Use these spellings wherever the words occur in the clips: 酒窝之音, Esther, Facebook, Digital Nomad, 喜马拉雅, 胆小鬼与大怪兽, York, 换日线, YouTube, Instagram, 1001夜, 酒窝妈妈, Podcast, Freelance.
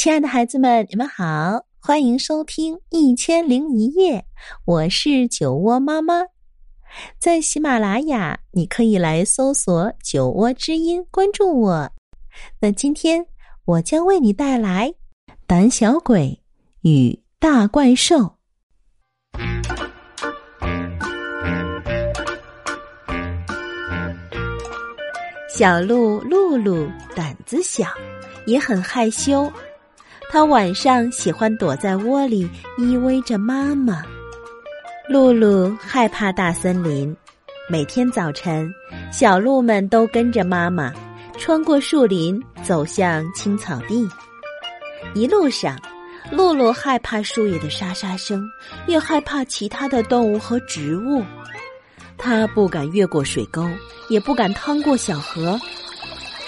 亲爱的孩子们，你们好，欢迎收听《1001夜》，我是酒窝妈妈。在喜马拉雅，你可以来搜索“酒窝之音”，关注我。那今天我将为你带来《胆小鬼与大怪兽》。小鹿露露胆子小，也很害羞。他晚上喜欢躲在窝里依偎着妈妈。露露害怕大森林，每天早晨，小鹿们都跟着妈妈穿过树林，走向青草地。一路上，露露害怕树叶的沙沙声，也害怕其他的动物和植物。他不敢越过水沟，也不敢趟过小河。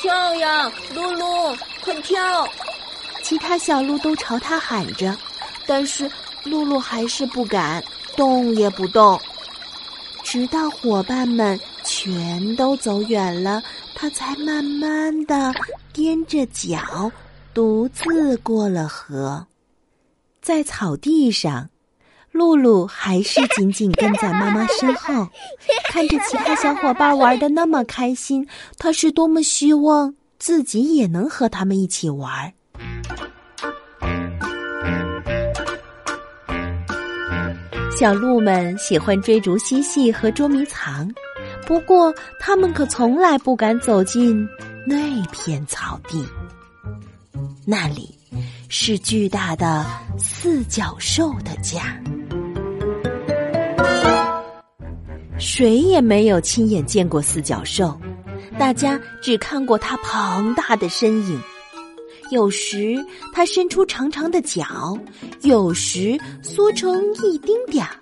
跳呀，露露，快跳！其他小鹿都朝他喊着，但是露露还是不敢，动也不动。直到伙伴们全都走远了，他才慢慢地踮着脚，独自过了河。在草地上，露露还是紧紧跟在妈妈身后，看着其他小伙伴玩得那么开心，她是多么希望自己也能和他们一起玩。小鹿们喜欢追逐嬉戏和捉迷藏，不过他们可从来不敢走进那片草地。那里是巨大的四脚兽的家。谁也没有亲眼见过四脚兽，大家只看过它庞大的身影。有时它伸出长长的脚，有时缩成一丁点儿。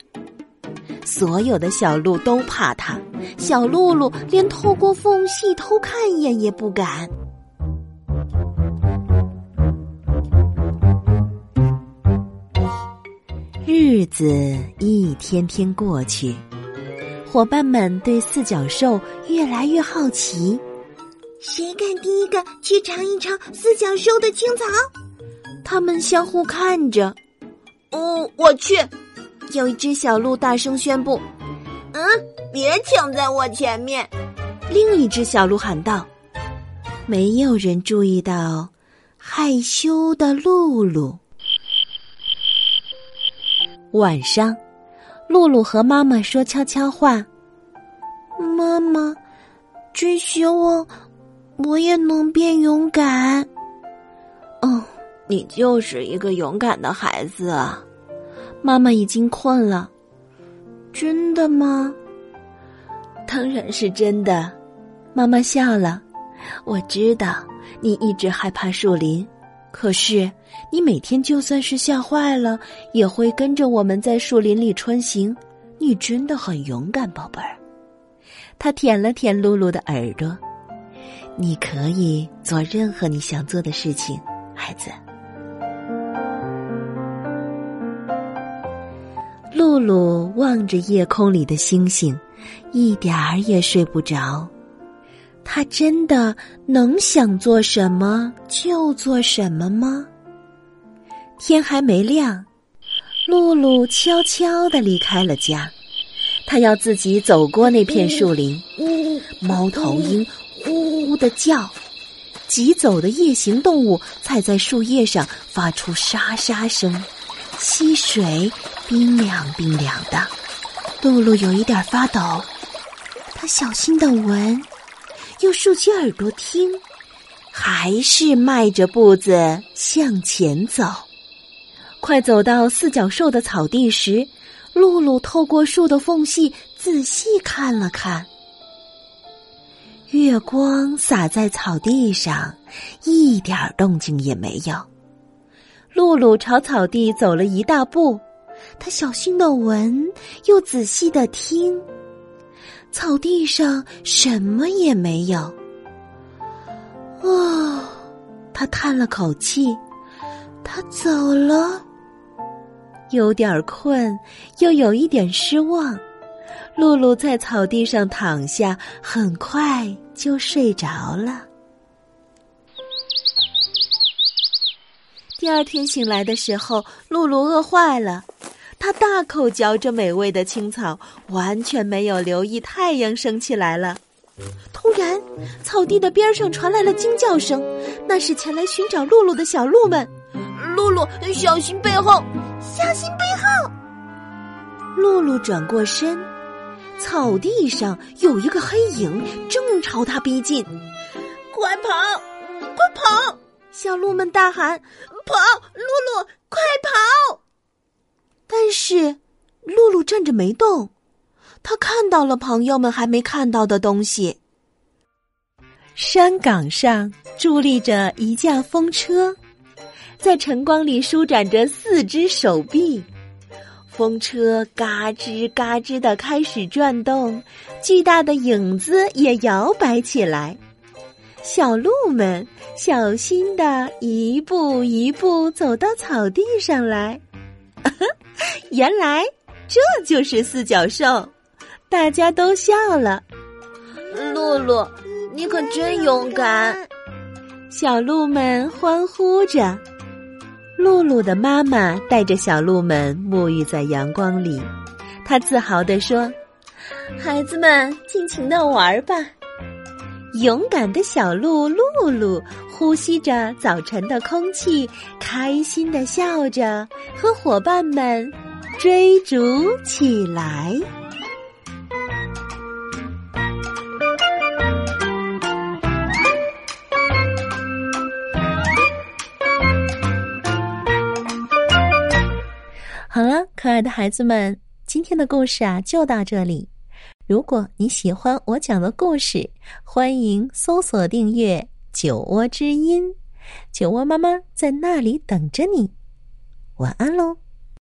所有的小鹿都怕它，小露露连透过缝隙偷看一眼也不敢。日子一天天过去，伙伴们对四脚兽越来越好奇。谁敢第一个去尝一尝四脚兽的青草？他们相互看着。我去！有一只小鹿大声宣布。别抢在我前面！另一只小鹿喊道。没有人注意到害羞的露露。晚上，露露和妈妈说悄悄话。妈妈，只许我也能变勇敢。你就是一个勇敢的孩子啊。妈妈已经困了。真的吗？当然是真的。妈妈笑了。我知道你一直害怕树林，可是你每天就算是吓坏了，也会跟着我们在树林里穿行。你真的很勇敢，宝贝儿。他舔了舔露露的耳朵。你可以做任何你想做的事情，孩子。露露望着夜空里的星星，一点儿也睡不着。他真的能想做什么就做什么吗？天还没亮，露露悄悄地离开了家。他要自己走过那片树林。猫头鹰呜呜地叫，疾走的夜行动物踩在树叶上发出沙沙声，溪水冰凉冰凉的。露露有一点发抖，她小心地闻，又竖起耳朵听，还是迈着步子向前走。快走到四脚兽的草地时，露露透过树的缝隙仔细看了看。月光洒在草地上，一点动静也没有。露露朝草地走了一大步，她小心地闻，又仔细地听。草地上什么也没有。他叹了口气，他走了。有点困，又有一点失望。露露在草地上躺下，很快就睡着了。第二天醒来的时候，露露饿坏了，她大口嚼着美味的青草，完全没有留意太阳升起来了。突然，草地的边上传来了惊叫声，那是前来寻找露露的小鹿们。露露，小心背后！小心背后！露露转过身，草地上有一个黑影正朝她逼近。快跑！快跑！小鹿们大喊：“跑！露露，快跑！”但是，露露站着没动。他看到了朋友们还没看到的东西。山岗上伫立着一架风车，在晨光里舒展着四只手臂。风车嘎吱嘎吱地开始转动，巨大的影子也摇摆起来。小鹿们小心地一步一步走到草地上来。原来这就是四脚兽。大家都笑了。露露，你可真勇敢！小鹿们欢呼着。露露的妈妈带着小鹿们沐浴在阳光里，她自豪地说：“孩子们，尽情地玩吧！”勇敢的小鹿露露呼吸着早晨的空气，开心地笑着，和伙伴们追逐起来。好了，可爱的孩子们，今天的故事就到这里。如果你喜欢我讲的故事，欢迎搜索订阅酒窝之音，酒窝妈妈在那里等着你。晚安喽。